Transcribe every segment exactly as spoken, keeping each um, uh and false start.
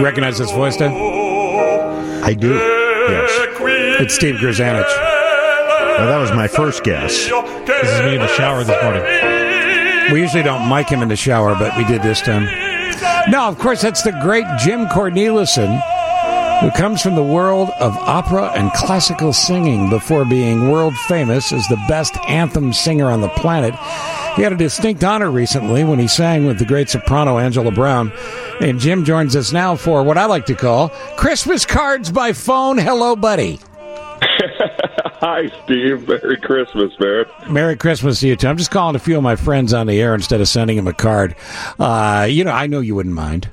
Recognize this voice, Dan? I do, yes. It's Steve Grzanich. Well, that was my first guess. This is me in the shower this morning. We usually don't mic him in the shower, but we did this time. No, of course, that's the great Jim Cornelison, who comes from the world of opera and classical singing before being world famous as the best anthem singer on the planet. He had a distinct honor recently when he sang with the great soprano Angela Brown. And Jim joins us now for what I like to call Christmas Cards by Phone. Hello, buddy. Hi, Steve. Merry Christmas, man. Merry Christmas to you, too. I'm just calling a few of my friends on the air instead of sending them a card. Uh, you know, I know you wouldn't mind.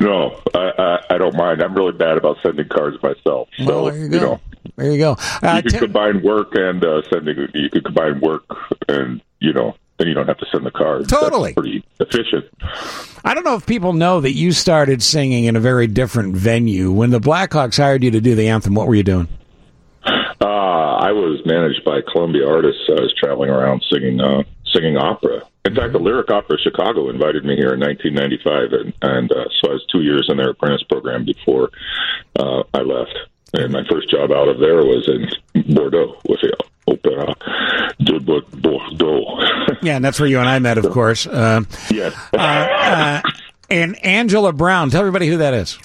No, I, I, I don't mind. I'm really bad about sending cards myself. So, well, there you go. You know, there you go. Uh, you could t- combine work and uh, sending. You could combine work and. You know, then you don't have to send the card. Totally. That's pretty efficient. I don't know if people know that you started singing in a very different venue. When the Blackhawks hired you to do the anthem, what were you doing? Uh, I was managed by Columbia artists. I was traveling around singing uh, singing opera. In fact, the Lyric Opera of Chicago invited me here in nineteen ninety-five, and, and uh, so I was two years in their apprentice program before uh, I left. And my first job out of there was in Bordeaux with the Opéra de Bordeaux. Yeah, and that's where you and I met, of course. Uh, yes. uh, uh, and Angela Brown, tell everybody who that is.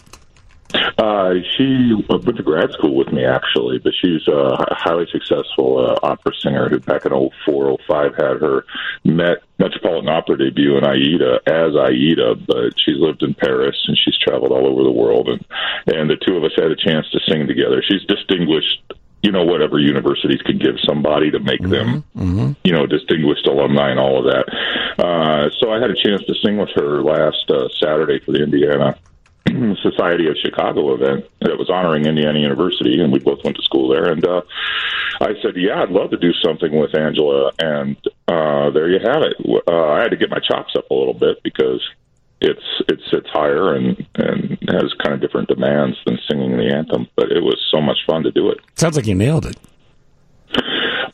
Uh, she went to grad school with me, actually, but she's a highly successful uh, opera singer who back in oh four, oh five had her Met Metropolitan Opera debut in Aida as Aida, but she's lived in Paris and she's traveled all over the world, and, and the two of us had a chance to sing together. She's distinguished, you know, whatever universities could give somebody to make mm-hmm, them, mm-hmm. you know, distinguished alumni and all of that. Uh, so I had a chance to sing with her last uh, Saturday for the Indiana Society of Chicago event that was honoring Indiana University, and we both went to school there. And uh, I said, yeah, I'd love to do something with Angela, and uh, there you have it. Uh, I had to get my chops up a little bit because it's it sits higher and, and has kind of different demands than singing the anthem, but it was so much fun to do it. Sounds like you nailed it.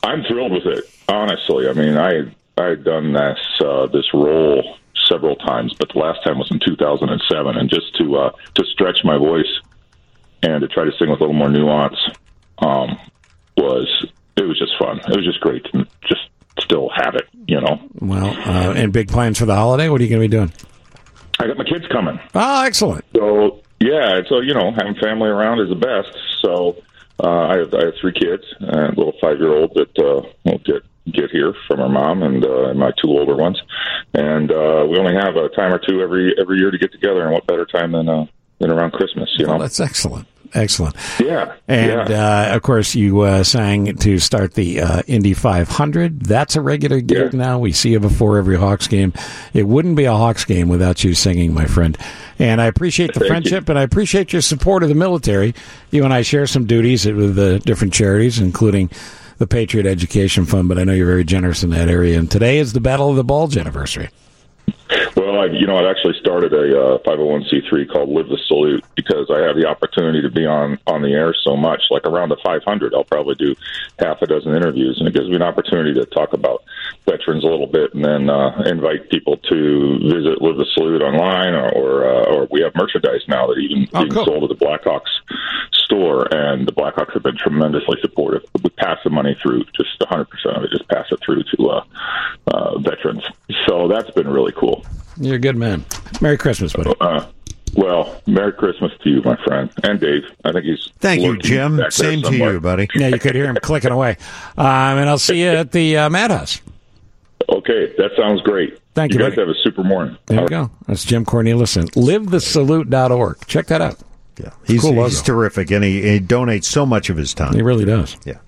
I'm thrilled with it, honestly. I mean, I I'd done this uh, this role several times, but the last time was in two thousand seven, and just to uh, to stretch my voice and to try to sing with a little more nuance um, was it was just fun. It was just great to just still have it, you know. Well, uh, and big plans for the holiday. What are you going to be doing? I got my kids coming. Oh, excellent. So yeah, so you know, having family around is the best. So uh, I have I have three kids, a little five year old that uh, will get. get here from our mom and uh, my two older ones, and uh, we only have a time or two every every year to get together, and what better time than uh, than around Christmas, you know? Well, that's excellent. Excellent. Yeah. And, yeah. Uh, of course, you uh, sang to start the uh, Indy five hundred. That's a regular gig yeah. now. We see you before every Hawks game. It wouldn't be a Hawks game without you singing, my friend. And I appreciate the Thank friendship, you. and I appreciate your support of the military. You and I share some duties with the different charities, including the Patriot Education Fund, but I know you're very generous in that area. And today is the Battle of the Bulge anniversary. Well, I, you know, I've actually started a uh, five oh one c three called Live the Salute because I have the opportunity to be on, on the air so much. Like around the five hundred, I'll probably do half a dozen interviews, and it gives me an opportunity to talk about veterans a little bit, and then uh, invite people to visit Live the Salute online, or or, uh, or we have merchandise now that even oh, being cool. sold at the Blackhawks store, and the Blackhawks have been tremendously supportive. We pass the money through, just one hundred percent of it, just pass it through to uh, uh, veterans. So that's been really cool. You're a good man. Merry Christmas, buddy. Uh, well, Merry Christmas to you, my friend. And Dave. I think he's... Thank you, Jim. Same to you, buddy. Yeah, you could hear him clicking away. Um, and I'll see you at the uh, Madhouse. Okay, that sounds great. Thank you, You guys buddy. Have a super morning. There All you right. go. That's Jim Cornelison. live the salute dot org. Check that out. Yeah, He's, cool he's terrific, and he, he donates so much of his time. He really does. Yeah.